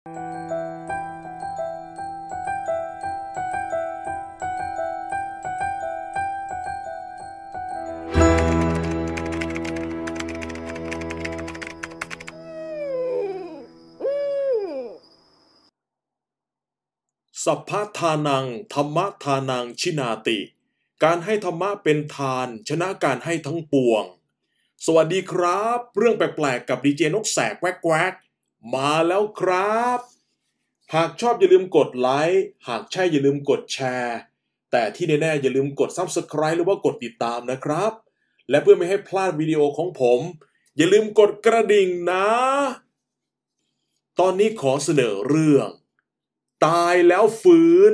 สัพพทานังธรรมทานังชินาติการให้ธรรมะเป็นทานชนะการให้ทั้งปวงสวัสดีครับเรื่องแปลกๆกับดีเจนกแสกแว๊กๆมาแล้วครับหากชอบอย่าลืมกดไลค์หากใช่อย่าลืมกดแชร์แต่ที่แน่ๆอย่าลืมกด Subscribe หรือว่ากดติดตามนะครับและเพื่อไม่ให้พลาดวิดีโอของผมอย่าลืมกดกระดิ่งนะตอนนี้ขอเสนอเรื่องตายแล้วฟื้น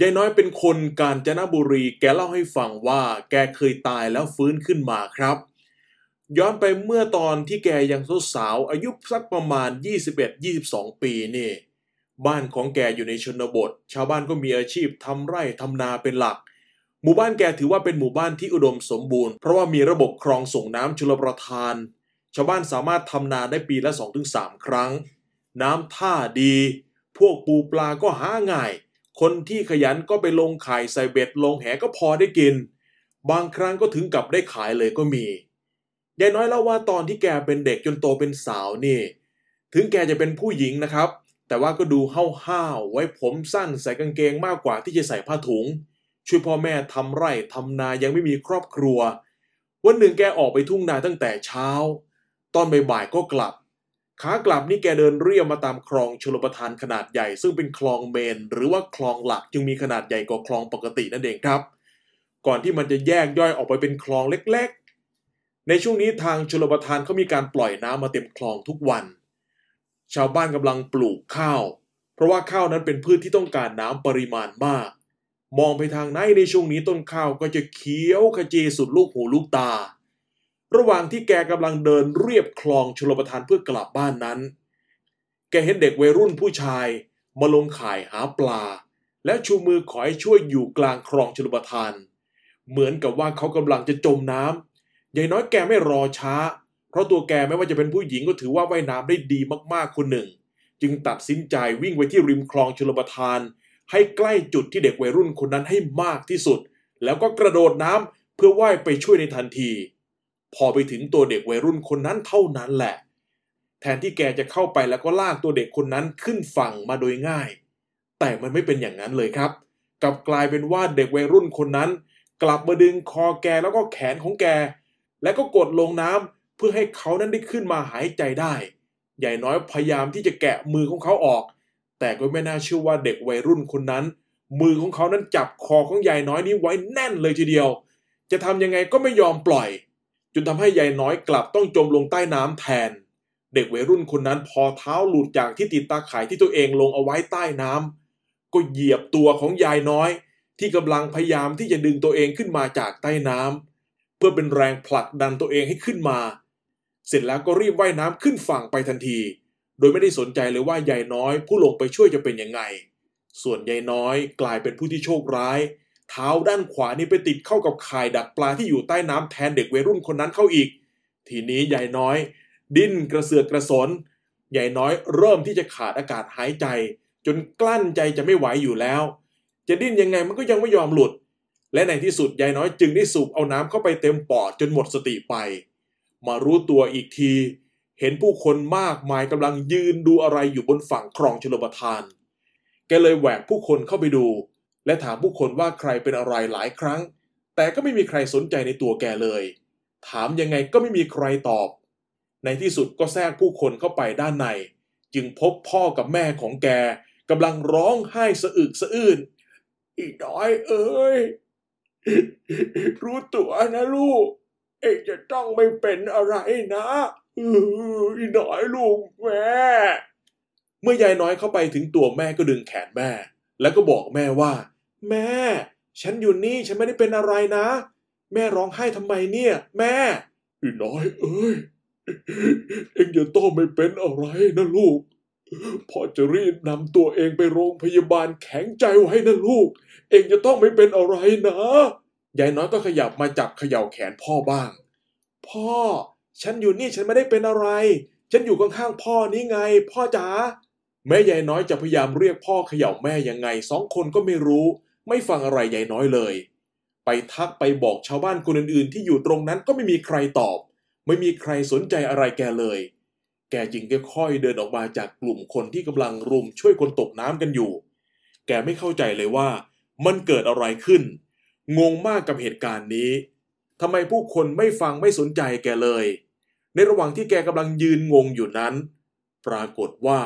ยายน้อยเป็นคนกาญจนบุรีแกเล่าให้ฟังว่าแกเคยตายแล้วฟื้นขึ้นมาครับย้อนไปเมื่อตอนที่แกยังสาวๆอายุสักประมาณ 21-22 ปีนี่บ้านของแกอยู่ในชนบทชาวบ้านก็มีอาชีพทำไร่ทำนาเป็นหลักหมู่บ้านแกถือว่าเป็นหมู่บ้านที่อุดมสมบูรณ์เพราะว่ามีระบบคลองส่งน้ำชลประทานชาวบ้านสามารถทำนาได้ปีละ 2-3 ครั้งน้ำท่าดีพวกปูปลาก็หาง่ายคนที่ขยันก็ไปลงขายใส่เบ็ดลงแหก็พอได้กินบางครั้งก็ถึงกับได้ขายเลยก็มียายน้อยเล่าว่าตอนที่แกเป็นเด็กจนโตเป็นสาวนี่ถึงแกจะเป็นผู้หญิงนะครับแต่ว่าก็ดูห้าวๆไว้ผมสั้นใส่กางเกงมากกว่าที่จะใส่ผ้าถุงช่วยพ่อแม่ทำไร่ทำนายังไม่มีครอบครัววันหนึ่งแกออกไปทุ่งนาตั้งแต่เช้าตอนบ่ายๆก็กลับขากลับนี่แกเดินเรียบมาตามคลองชลประทานขนาดใหญ่ซึ่งเป็นคลองเมนหรือว่าคลองหลักจึงมีขนาดใหญ่กว่าคลองปกตินั่นเองครับก่อนที่มันจะแยกย่อยออกไปเป็นคลองเล็กๆในช่วงนี้ทางชลประทานเขามีการปล่อยน้ำมาเต็มคลองทุกวันชาวบ้านกำลังปลูกข้าวเพราะว่าข้าวนั้นเป็นพืชที่ต้องการน้ำปริมาณมากมองไปทางไหนในช่วงนี้ต้นข้าวก็จะเขียวขจีสุดลูกหูลูกตาระหว่างที่แกกำลังเดินเรียบคลองชลประทานเพื่อกลับบ้านนั้นแกเห็นเด็กวัยรุ่นผู้ชายมาลงข่ายหาปลาและชูมือขอให้ช่วยอยู่กลางคลองชลประทานเหมือนกับว่าเขากำลังจะจมน้ำยายน้อยแกไม่รอช้าเพราะตัวแกไม่ว่าจะเป็นผู้หญิงก็ถือว่าว่ายน้ำได้ดีมากๆคนหนึ่งจึงตัดสินใจวิ่งไปที่ริมคลองชลประทานให้ใกล้จุดที่เด็กวัยรุ่นคนนั้นให้มากที่สุดแล้วก็กระโดดน้ำเพื่อว่ายไปช่วยในทันทีพอไปถึงตัวเด็กวัยรุ่นคนนั้นเท่านั้นแหละแทนที่แกจะเข้าไปแล้วก็ลากตัวเด็กคนนั้นขึ้นฝั่งมาโดยง่ายแต่มันไม่เป็นอย่างนั้นเลยครับกลับกลายเป็นว่าเด็กวัยรุ่นคนนั้นกลับมาดึงคอแกแล้วก็แขนของแกแล้วก็กดลงน้ำเพื่อให้เขานั้นได้ขึ้นมาหายใจได้ใหญ่น้อยพยายามที่จะแกะมือของเขาออกแต่ก็ไม่น่าเชื่อว่าเด็กวัยรุ่นคนนั้นมือของเขานั้นจับคอของใหญ่น้อยนี้ไว้แน่นเลยทีเดียวจะทำยังไงก็ไม่ยอมปล่อยจนทำให้ยายน้อยกลับต้องจมลงใต้น้ำแทนเด็กวัยรุ่นคนนั้นพอเท้าหลุดจากที่ติดตาข่ายที่ตัวเองลงเอาไว้ใต้น้ำก็เหยียบตัวของยายน้อยที่กำลังพยายามที่จะดึงตัวเองขึ้นมาจากใต้น้ำเพื่อเป็นแรงผลักดันตัวเองให้ขึ้นมาเสร็จแล้วก็รีบว่ายน้ำขึ้นฝั่งไปทันทีโดยไม่ได้สนใจเลยว่ายายน้อยผู้ลงไปช่วยจะเป็นยังไงส่วนยายน้อยกลายเป็นผู้ที่โชคร้ายเท้าด้านขวานี่ไปติดเข้ากับข่ายดักปลาที่อยู่ใต้น้ำแทนเด็กวัยรุ่นคนนั้นเข้าอีกทีนี้ยายน้อยดิ้นกระเสือกกระสนยายน้อยเริ่มที่จะขาดอากาศหายใจจนกลั้นใจจะไม่ไหวอยู่แล้วจะดิ้นยังไงมันก็ยังไม่ยอมหลุดและในที่สุดยายน้อยจึงได้สูบเอาน้ำเข้าไปเต็มปอดจนหมดสติไปมารู้ตัวอีกทีเห็นผู้คนมากมายกำลังยืนดูอะไรอยู่บนฝั่งคลองชลประทานแกเลยแหวกผู้คนเข้าไปดูและถามผู้คนว่าใครเป็นอะไรหลายครั้งแต่ก็ไม่มีใครสนใจในตัวแกเลยถามยังไงก็ไม่มีใครตอบในที่สุดก็แทรกผู้คนเข้าไปด้านในจึงพบพ่อกับแม่ของแกกำลังร้องไห้สะอึกสะอื้นอีน้อยเอ้ยรู้ตัวนะลูกเอ็งจะต้องไม่เป็นอะไรนะอีน้อยลูกแม่เมื่อยายน้อยเข้าไปถึงตัวแม่ก็ดึงแขนแม่แล้วก็บอกแม่ว่าแม่ฉันอยู่นี่ฉันไม่ได้เป็นอะไรนะแม่ร้องไห้ทำไมเนี่ยแม่อีน้อยเอ้ยเอ็งอย่าต้องไม่เป็นอะไรนะลูกพอจะรีบนำตัวเองไปโรงพยาบาลแข็งใจไว้นะลูกเอ็งจะต้องไม่เป็นอะไรนะยายน้อยก็ขยับมาจับเขย่าแขนพ่อบ้างพ่อฉันอยู่นี่ฉันไม่ได้เป็นอะไร ฉันอยู่ข้างๆพ่อนี่ไงพ่อจ๋าแม่ยายน้อยจะพยายามเรียกพ่อเขย่าแม่ยังไงสองคนก็ไม่รู้ไม่ฟังอะไรยายน้อยเลยไปทักไปบอกชาวบ้านคนอื่นๆที่อยู่ตรงนั้นก็ไม่มีใครตอบไม่มีใครสนใจอะไรแกเลยแกจึงค่อยๆเดินออกมาจากกลุ่มคนที่กำลังรุมช่วยคนตกน้ำกันอยู่แกไม่เข้าใจเลยว่ามันเกิดอะไรขึ้นงงมากกับเหตุการณ์นี้ทำไมผู้คนไม่ฟังไม่สนใจแกเลยในระหว่างที่แกกำลังยืนงงอยู่นั้นปรากฏว่า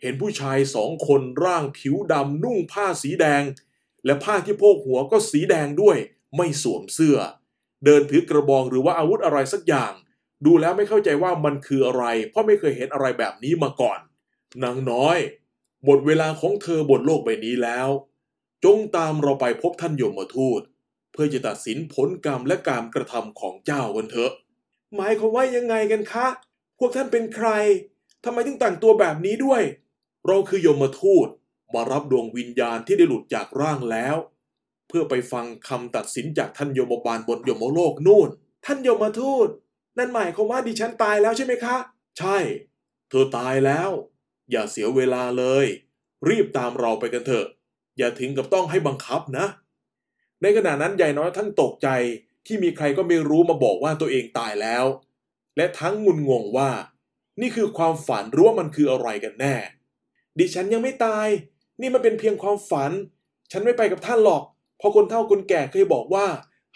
เห็นผู้ชายสองคนร่างผิวดำนุ่งผ้าสีแดงและผ้าที่โพกหัวก็สีแดงด้วยไม่สวมเสื้อเดินถือกระบองหรือว่าอาวุธอะไรสักอย่างดูแล้วไม่เข้าใจว่ามันคืออะไรเพราะไม่เคยเห็นอะไรแบบนี้มาก่อนนางน้อยหมดเวลาของเธอบนโลกใบนี้แล้วจงตามเราไปพบท่านยมทูตเพื่อจะตัดสินผลกรรมและการกระทำของเจ้ากันเถอะหมายความว่ายังไงกันคะพวกท่านเป็นใครทำไมถึงแต่งตัวแบบนี้ด้วยเราคือยมทูตมารับดวงวิญญาณที่ได้หลุดจากร่างแล้วเพื่อไปฟังคำตัดสินจากท่านยมบาลบนยมโลกนู่นท่านยมทูตนั่นหมายความว่าดิฉันตายแล้วใช่ไหมคะใช่เธอตายแล้วอย่าเสียเวลาเลยรีบตามเราไปกันเถอะอย่าถึงกับต้องให้บังคับนะในขณะนั้นยายน้อยทั้งตกใจที่มีใครก็ไม่รู้มาบอกว่าตัวเองตายแล้วและทั้งงุนงงว่านี่คือความฝันหรือว่ามันคืออะไรกันแน่ดิฉันยังไม่ตายนี่มันเป็นเพียงความฝันฉันไม่ไปกับท่านหรอกพอคนเฒ่าคนแก่เคยบอกว่า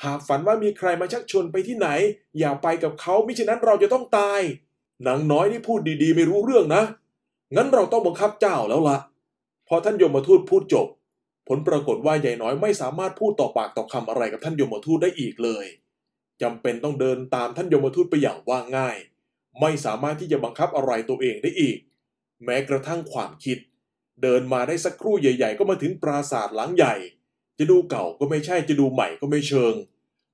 หากฝันว่ามีใครมาชักชวนไปที่ไหนอย่าไปกับเขามิฉะนั้นเราจะต้องตายนางน้อยนี่พูดดีๆไม่รู้เรื่องนะงั้นเราต้องบังคับเจ้าแล้วล่ะพอท่านยมทูตพูดจบผลปรากฏว่ายายน้อยไม่สามารถพูดต่อปากต่อคำอะไรกับท่านยมทูตได้อีกเลยจำเป็นต้องเดินตามท่านยมทูตไปอย่างว่าง่ายไม่สามารถที่จะบังคับอะไรตัวเองได้อีกแม้กระทั่งความคิดเดินมาได้สักครู่ใหญ่ๆก็มาถึงปราสาทหลังใหญ่จะดูเก่าก็ไม่ใช่จะดูใหม่ก็ไม่เชิง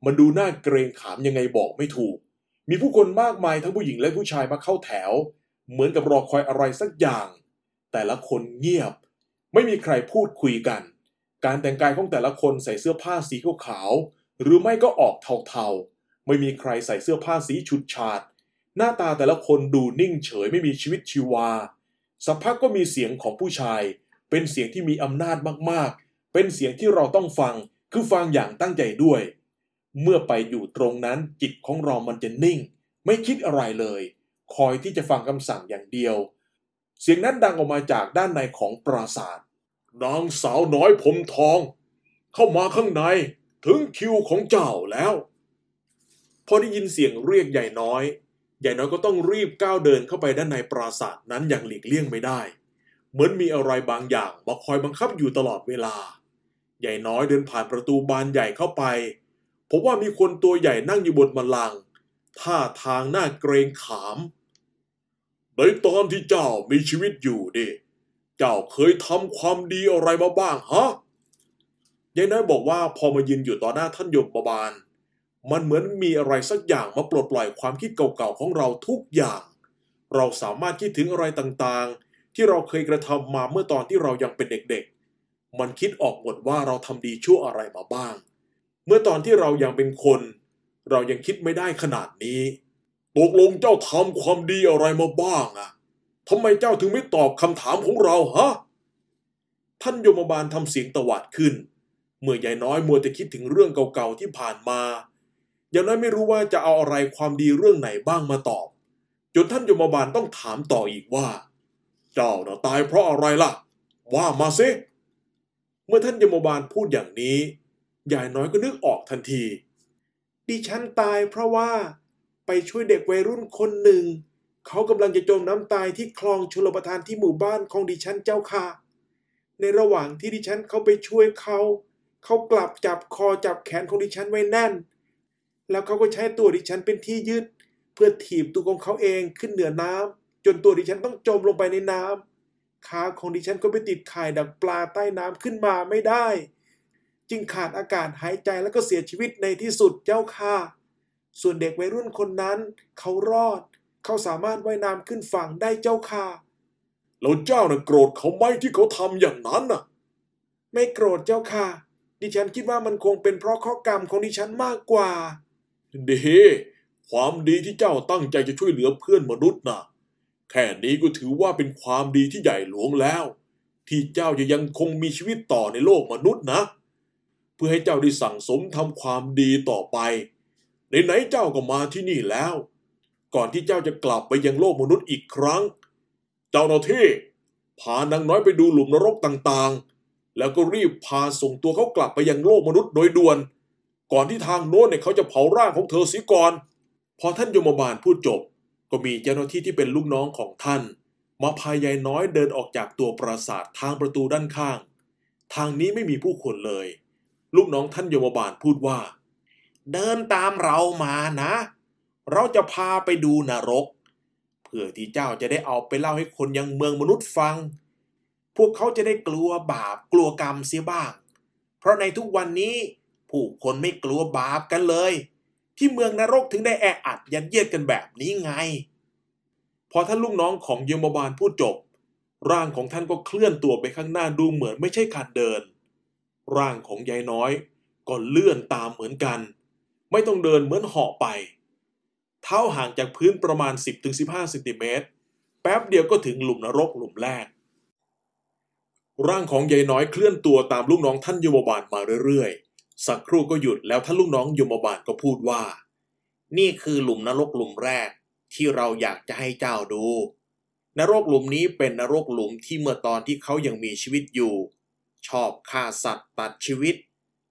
มันดูน่าเกรงขามยังไงบอกไม่ถูกมีผู้คนมากมายทั้งผู้หญิงและผู้ชายมาเข้าแถวเหมือนกับรอคอยอะไรสักอย่างแต่ละคนเงียบไม่มีใครพูดคุยกันการแต่งกายของแต่ละคนใส่เสื้อผ้าสีขาวหรือไม่ก็ออกเทาๆไม่มีใครใส่เสื้อผ้าสีฉูดฉาดหน้าตาแต่ละคนดูนิ่งเฉยไม่มีชีวิตชีวาสักพักก็มีเสียงของผู้ชายเป็นเสียงที่มีอำนาจมากๆเป็นเสียงที่เราต้องฟังคือฟังอย่างตั้งใจด้วยเมื่อไปอยู่ตรงนั้นจิตของเรามันจะนิ่งไม่คิดอะไรเลยคอยที่จะฟังคำสั่งอย่างเดียวเสียงนั้นดังออกมาจากด้านในของปราสาทนางสาวน้อยผมทองเข้ามาข้างในถึงคิวของเจ้าแล้วพอได้ยินเสียงเรียกใหญ่น้อยก็ต้องรีบก้าวเดินเข้าไปด้านในปราสาทนั้นอย่างหลีกเลี่ยงไม่ได้เหมือนมีอะไรบางอย่างมาคอยบังคับอยู่ตลอดเวลาใหญ่น้อยเดินผ่านประตูบานใหญ่เข้าไปพบว่ามีคนตัวใหญ่นั่งอยู่บนบัลลังก์ท่าทางน่าเกรงขามในตอนที่เจ้ามีชีวิตอยู่นี่เจ้าเคยทำความดีอะไรมาบ้างฮะยายน้อยบอกว่าพอมายืนอยู่ต่อหน้าท่านยมบาลมันเหมือนมีอะไรสักอย่างมาปลดปล่อยความคิดเก่าๆของเราทุกอย่างเราสามารถคิดถึงอะไรต่างๆที่เราเคยกระทำมาเมื่อตอนที่เรายังเป็นเด็กๆมันคิดออกหมดว่าเราทำดีชั่วอะไรมาบ้างเมื่อตอนที่เรายังเป็นคนเรายังคิดไม่ได้ขนาดนี้ตกลงเจ้าทำความดีอะไรมาบ้างอะทำไมเจ้าถึงไม่ตอบคำถามของเราฮะท่านยมบาลทำเสียงตวาดขึ้นเมื่อยายน้อยมัวแต่คิดถึงเรื่องเก่าๆที่ผ่านมายายน้อยไม่รู้ว่าจะเอาอะไรความดีเรื่องไหนบ้างมาตอบจนท่านยมบาลต้องถามต่ออีกว่าเจ้าน่ะตายเพราะอะไรล่ะว่ามาสิเมื่อท่านยมบาลพูดอย่างนี้ยายน้อยก็นึกออกทันทีดิฉันตายเพราะว่าไปช่วยเด็กวัยรุ่นคนหนึ่งเขากำลังจะจมน้ำตายที่คลองชลประทานที่หมู่บ้านของดิฉันเจ้าค่ะในระหว่างที่ดิฉันเข้าไปช่วยเขากลับจับคอจับแขนของดิฉันไว้แน่นแล้วเขาก็ใช้ตัวดิฉันเป็นที่ยึดเพื่อถีบตัวของเขาเองขึ้นเหนือน้ำจนตัวดิฉันต้องจมลงไปในน้ำขาของดิฉันก็ไปติดข่ายดักปลาใต้น้ำขึ้นมาไม่ได้จึงขาดอากาศหายใจแล้วก็เสียชีวิตในที่สุดเจ้าค่ะส่วนเด็กวัยรุ่นคนนั้นเขารอดเขาสามารถว่ายน้ำขึ้นฝั่งได้เจ้าค่ะแล้วเจ้าน่ะโกรธเขาไหมที่เขาทำอย่างนั้นน่ะไม่โกรธเจ้าค่ะดิฉันคิดว่ามันคงเป็นเพราะข้อกรรมของดิฉันมากกว่าดีความดีที่เจ้าตั้งใจจะช่วยเหลือเพื่อนมนุษย์น่ะ แค่นี้ก็ถือว่าเป็นความดีที่ใหญ่หลวงแล้วที่เจ้าจะยังคงมีชีวิตต่อในโลกมนุษย์นะเพื่อให้เจ้าได้สั่งสมทำความดีต่อไปไหนๆเจ้าก็มาที่นี่แล้วก่อนที่เจ้าจะกลับไปยังโลกมนุษย์อีกครั้งเจ้าหน้าที่พานางน้อยไปดูหลุมนรกต่างๆแล้วก็รีบพาส่งตัวเขากลับไปยังโลกมนุษย์โดยด่วนก่อนที่ทางโน้นเนี่ยเขาจะเผาร่างของเธอเสียก่อนพอท่านยมบาลพูดจบก็มีเจ้าหน้าที่ที่เป็นลูกน้องของท่านมาพายายน้อยเดินออกจากตัวปราสาททางประตูด้านข้างทางนี้ไม่มีผู้คนเลยลูกน้องท่านยมบาลพูดว่าเดินตามเรามานะเราจะพาไปดูนรกเพื่อที่เจ้าจะได้เอาไปเล่าให้คนยังเมืองมนุษย์ฟังพวกเขาจะได้กลัวบาปกลัวกรรมเสียบ้างเพราะในทุกวันนี้ผู้คนไม่กลัวบาปกันเลยที่เมืองนรกถึงได้แออัดยัดเยียดกันแบบนี้ไงพอท่านลูกน้องของยมบาลพูดจบร่างของท่านก็เคลื่อนตัวไปข้างหน้าดูเหมือนไม่ใช่การเดินร่างของยายน้อยก็เลื่อนตามเหมือนกันไม่ต้องเดินเหมือนเหาะไปเท้าห่างจากพื้นประมาณ 10-15 เซนติเมตรแป๊บเดียวก็ถึงหลุมนรกหลุมแรกร่างของยายน้อยเคลื่อนตัวตามลูกน้องท่านยมบาลมาเรื่อยๆสักครู่ก็หยุดแล้วท่านลูกน้องยมบาลก็พูดว่านี่คือหลุมนรกหลุมแรกที่เราอยากจะให้เจ้าดูนรกหลุมนี้เป็นนรกหลุมที่เมื่อตอนที่เขายังมีชีวิตอยู่ชอบฆ่าสัตว์ตัดชีวิต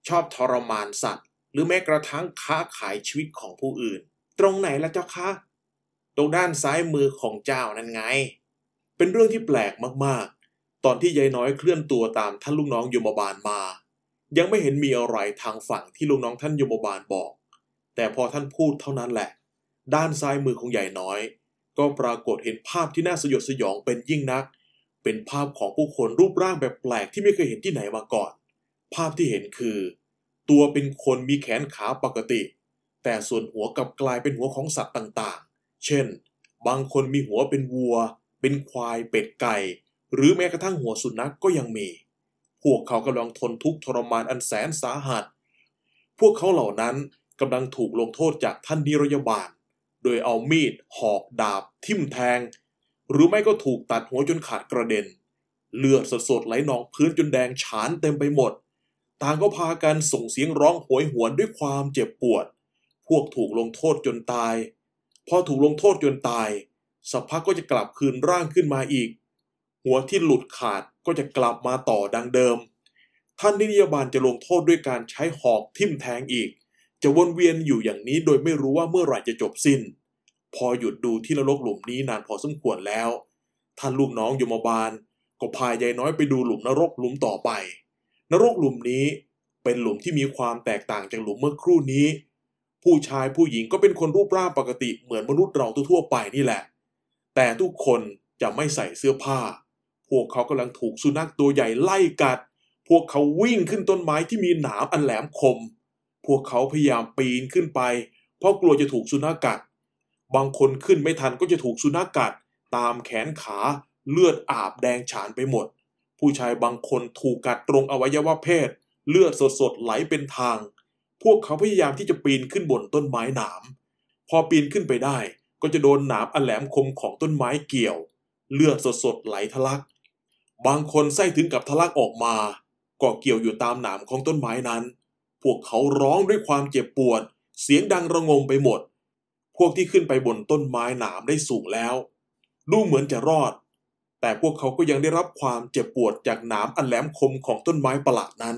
ชอบทรมานสัตว์หรือแม้กระทั่งค้าขายชีวิตของผู้อื่นตรงไหนล่ะเจ้าคะตรงด้านซ้ายมือของเจ้านั่นไงเป็นเรื่องที่แปลกมากๆตอนที่ยายน้อยเคลื่อนตัวตามท่านลูกน้องยมบาลมายังไม่เห็นมีอะไรทางฝั่งที่ลูกน้องท่านยมบาลบอกแต่พอท่านพูดเท่านั้นแหละด้านซ้ายมือของยายน้อยก็ปรากฏเห็นภาพที่น่าสยดสยองเป็นยิ่งนักเป็นภาพของผู้คนรูปร่างแบบแปลกที่ไม่เคยเห็นที่ไหนมาก่อนภาพที่เห็นคือตัวเป็นคนมีแขนขาปกติแต่ส่วนหัวกลับกลายเป็นหัวของสัตว์ต่างๆเช่นบางคนมีหัวเป็นวัวเป็นควายเป็ดไก่หรือแม้กระทั่งหัวสุนัขก็ยังมีพวกเขากำลังทนทุกข์ทรมานอันแสนสาหัสพวกเขาเหล่านั้นกำลังถูกลงโทษจากท่านนิรยบาลโดยเอามีดหอกดาบทิ่มแทงหรือไม่ก็ถูกตัดหัวจนขาดกระเด็นเลือดสดๆไหลนองพื้นจนแดงฉานเต็มไปหมดต่างก็พากันส่งเสียงร้องโหยหวนด้วยความเจ็บปวดพวกถูกลงโทษจนตายพอถูกลงโทษจนตายสักพักก็จะกลับคืนร่างขึ้นมาอีกหัวที่หลุดขาดก็จะกลับมาต่อดังเดิมท่านนิรยบาลจะลงโทษด้วยการใช้หอกทิ่มแทงอีกจะวนเวียนอยู่อย่างนี้โดยไม่รู้ว่าเมื่อไหร่จะจบสิ้นพอหยุดดูที่นรกหลุมนี้นานพอสมควรแล้วท่านลูกน้องยมบาลก็พายายน้อยไปดูหลุมนรกหลุมต่อไปนรกหลุมนี้เป็นหลุมที่มีความแตกต่างจากหลุมเมื่อครู่นี้ผู้ชายผู้หญิงก็เป็นคนรูปร่างปกติเหมือนมนุษย์เราทั่วไปนี่แหละแต่ทุกคนจะไม่ใส่เสื้อผ้าพวกเขากำลังถูกสุนัขตัวใหญ่ไล่กัดพวกเขาวิ่งขึ้นต้นไม้ที่มีหนามอันแหลมคมพวกเขาพยายามปีนขึ้นไปเพราะกลัวจะถูกสุนัขกัดบางคนขึ้นไม่ทันก็จะถูกสุนัขกัดตามแขนขาเลือดอาบแดงฉานไปหมดผู้ชายบางคนถูกกัดตรงอวัยวะเพศเลือดสดๆไหลเป็นทางพวกเขาพยายามที่จะปีนขึ้นบนต้นไม้หนามพอปีนขึ้นไปได้ก็จะโดนหนามอันแหลมคมของต้นไม้เกี่ยวเลือดสดๆไหลทะลักบางคนไส้ถึงกับทะลักออกมาก็เกี่ยวอยู่ตามหนามของต้นไม้นั้นพวกเขาร้องด้วยความเจ็บปวดเสียงดังระงมไปหมดพวกที่ขึ้นไปบนต้นไม้หนามได้สูงแล้วดูเหมือนจะรอดแต่พวกเขาก็ยังได้รับความเจ็บปวดจากหนามอันแหลมคมของต้นไม้ประหลาดนั้น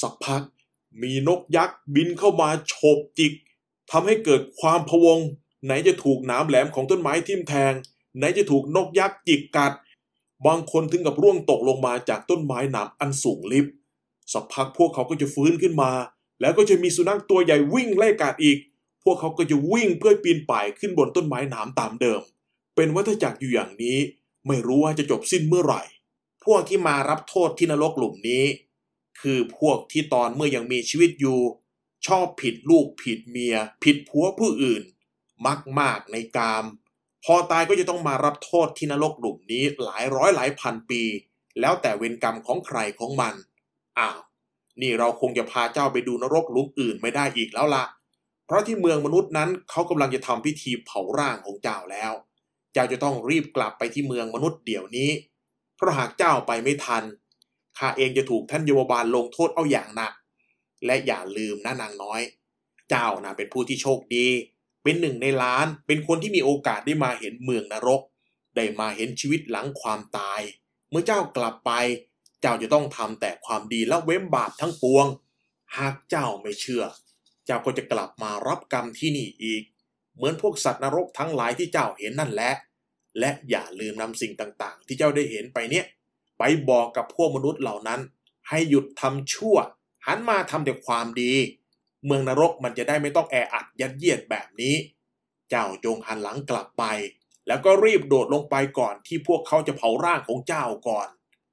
สักพักมีนกยักษ์บินเข้ามาโฉบจิกทำให้เกิดความพะวงไหนจะถูกหนามแหลมของต้นไม้ทิ่มแทงไหนจะถูกนกยักษ์จิกกัดบางคนถึงกับร่วงตกลงมาจากต้นไม้หนามอันสูงลิบสักพักพวกเขาก็จะฟื้นขึ้นมาแล้วก็จะมีสุนัขตัวใหญ่วิ่งไล่กัดอีกพวกเขาก็จะวิ่งเพื่อปีนป่ายขึ้นบนต้นไม้หนามตามเดิมเป็นวัฏจักรอยู่อย่างนี้ไม่รู้ว่าจะจบสิ้นเมื่อไหร่พวกที่มารับโทษที่นรกหลุมนี้คือพวกที่ตอนเมื่อยังมีชีวิตอยู่ชอบผิดลูกผิดเมียผิดผัวผู้อื่นมักมากในกามพอตายก็จะต้องมารับโทษที่นรกหลุมนี้หลายร้อยหลายพันปีแล้วแต่เวรกรรมของใครของมันนี่เราคงจะพาเจ้าไปดูนรกหลุมอื่นไม่ได้อีกแล้วล่ะเพราะที่เมืองมนุษย์นั้นเขากำลังจะทำพิธีเผาร่างของเจ้าแล้ว เจ้าจะต้องรีบกลับไปที่เมืองมนุษย์เดี๋ยวนี้เพราะหากเจ้าไปไม่ทันข้าเองจะถูกท่านยมบาลลงโทษเอาอย่างหนักและอย่าลืมนะนางน้อยเจ้านะเป็นผู้ที่โชคดีเป็นหนึ่งในล้านเป็นคนที่มีโอกาสได้มาเห็นเมืองนรกได้มาเห็นชีวิตหลังความตายเมื่อเจ้ากลับไปเจ้าจะต้องทำแต่ความดีและเว้นบาปทั้งปวงหากเจ้าไม่เชื่อเจ้าก็จะกลับมารับกรรมที่นี่อีกเหมือนพวกสัตว์นรกทั้งหลายที่เจ้าเห็นนั่นแหละและอย่าลืมนำสิ่งต่างๆที่เจ้าได้เห็นไปเนี่ยไปบอกกับพวกมนุษย์เหล่านั้นให้หยุดทำชั่วหันมาทำแต่ความดีเมืองนรกมันจะได้ไม่ต้องแออัดยัดเยียดแบบนี้เจ้าจงหันหลังกลับไปแล้วก็รีบโดดลงไปก่อนที่พวกเขาจะเผาร่างของเจ้าก่อน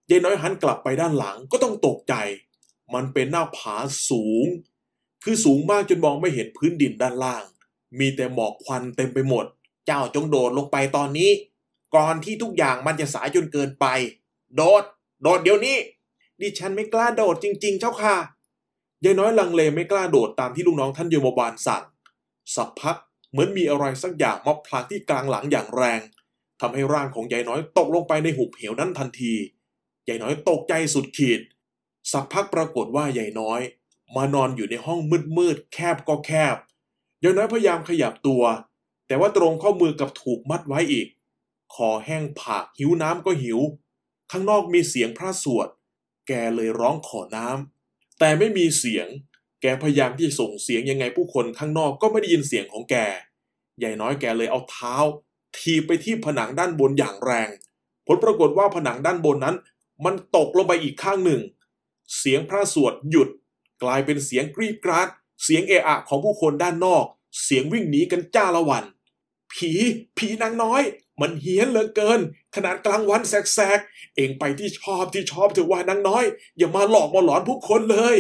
ยายน้อยหันกลับไปด้านหลังก็ต้องตกใจมันเป็นหน้าผาสูงคือสูงมากจนมองไม่เห็นพื้นดินด้านล่างมีแต่หมอกควันเต็มไปหมดเจ้าจงโดดลงไปตอนนี้ก่อนที่ทุกอย่างมันจะสายจนเกินไปโดดเดี๋ยวนี้ดิฉันไม่กล้าโดดจริงๆเจ้าค่ะยายน้อยลังเลไม่กล้าโดดตามที่ลูกน้องท่านยมบาลสั่งสักพักเหมือนมีอะไรสักอย่างมาพลางที่กลางหลังอย่างแรงทำให้ร่างของยายน้อยตกลงไปในหุบเหวนั้นทันทียายน้อยตกใจสุดขีดสักพักปรากฏว่ายายน้อยมานอนอยู่ในห้องมืดๆแคบก็แคบยายน้อยพยายามขยับตัวแต่ว่าตรงข้อมือกับถูกมัดไว้อีกคอแห้งผากหิวน้ำก็หิวข้างนอกมีเสียงพระสวดแกเลยร้องขอน้ำแต่ไม่มีเสียงแกพยายามที่จะส่งเสียงยังไงผู้คนข้างนอกก็ไม่ได้ยินเสียงของแกยายน้อยแกเลยเอาเท้าถีบไปที่ผนังด้านบนอย่างแรงผลปรากฏว่าผนังด้านบนนั้นมันตกลงไปอีกข้างหนึ่งเสียงพระสวดหยุดกลายเป็นเสียงกรีดกราดเสียงเอะอะของผู้คนด้านนอกเสียงวิ่งหนีกันจ้าละวันผีนางน้อยมันเหี้ยนเหลือเกินขนาดกลางวันแสกๆเองไปที่ชอบเถอะว่านางน้อยอย่ามาหลอกมาหลอนผู้คนเลย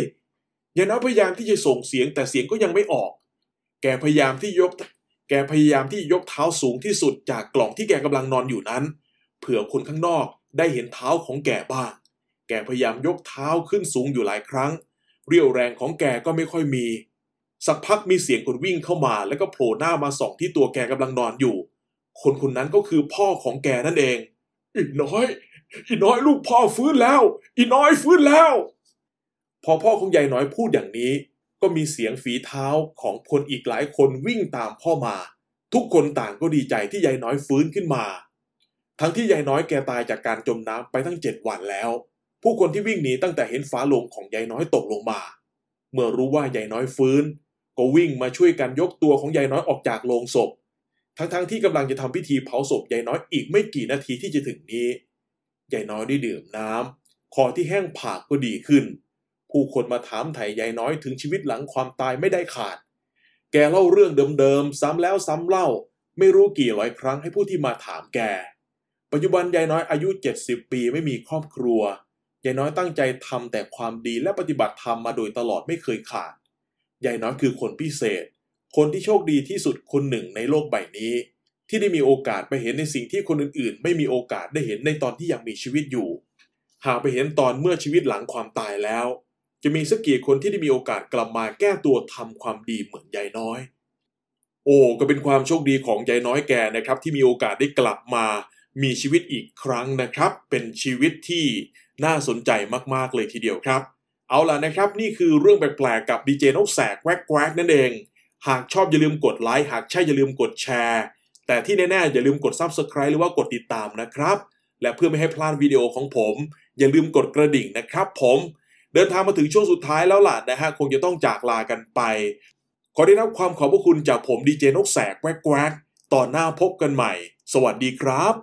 ยายน้อยพยายามที่จะส่งเสียงแต่เสียงก็ยังไม่ออกแกพยายามที่ยกเท้าสูงที่สุดจากกล่องที่แกกำลังนอนอยู่นั้นเผื่อคนข้างนอกได้เห็นเท้าของแกบ้างแกพยายามยกเท้าขึ้นสูงอยู่หลายครั้งเรี่ยวแรงของแกก็ไม่ค่อยมีสักพักมีเสียงคนวิ่งเข้ามาแล้วก็โผล่หน้ามาส่องที่ตัวแกกำลังนอนอยู่คนนั้นก็คือพ่อของแกนั่นเองอีน้อยลูกพ่อฟื้นแล้วอีน้อยฟื้นแล้วพอพ่อของยายน้อยพูดอย่างนี้ก็มีเสียงฝีเท้าของคนอีกหลายคนวิ่งตามพ่อมาทุกคนต่างก็ดีใจที่ยายน้อยฟื้นขึ้นมาทั้งที่ยายน้อยแกตายจากการจมน้ำไปตั้ง7วันแล้วผู้คนที่วิ่งหนีตั้งแต่เห็นฝาโลงของยายน้อยตกลงมาเมื่อรู้ว่ายายน้อยฟื้นก็วิ่งมาช่วยกันยกตัวของยายน้อยออกจากโลงศพทั้งที่กำลังจะทำพิธีเผาศพยายน้อยอีกไม่กี่นาทีที่จะถึงนี้ยายน้อยได้ดื่มน้ำคอที่แห้งผากก็ดีขึ้นผู้คนมาถามไถ่ยายน้อยถึงชีวิตหลังความตายไม่ได้ขาดแกเล่าเรื่องเดิมๆซ้ำแล้วซ้ำเล่าไม่รู้กี่ร้อยครั้งให้ผู้ที่มาถามแกปัจจุบันยายน้อยอายุ70ปีไม่มีครอบครัวยายน้อยตั้งใจทำแต่ความดีและปฏิบัติธรรมมาโดยตลอดไม่เคยขาดยายน้อยคือคนพิเศษคนที่โชคดีที่สุดคนหนึ่งในโลกใบนี้ที่ได้มีโอกาสไปเห็นในสิ่งที่คนอื่นๆไม่มีโอกาสได้เห็นในตอนที่ยังมีชีวิตอยู่หากไปเห็นตอนเมื่อชีวิตหลังความตายแล้วจะมีสักกี่คนที่ได้มีโอกาสกลับมาแก้ตัวทำความดีเหมือนยายน้อยโอ้ก็เป็นความโชคดีของยายน้อยแกนะครับที่มีโอกาสได้กลับมามีชีวิตอีกครั้งนะครับเป็นชีวิตที่น่าสนใจมากๆเลยทีเดียวครับเอาล่ะนะครับนี่คือเรื่องแปลกๆกับดีเจนกแสกแวกๆนั่นเองหากชอบอย่าลืมกดไลค์หากใช่อย่าลืมกดแชร์แต่ที่แน่ๆอย่าลืมกด Subscribe หรือว่ากดติดตามนะครับและเพื่อไม่ให้พลาดวิดีโอของผมอย่าลืมกดกระดิ่งนะครับผมเดินทางมาถึงช่วงสุดท้ายแล้วล่ะนะฮะคงจะต้องจากลากันไปขอได้รับความขอบพระคุณจากผมดีเจนกแสกแวกๆตอนหน้าพบกันใหม่สวัสดีครับ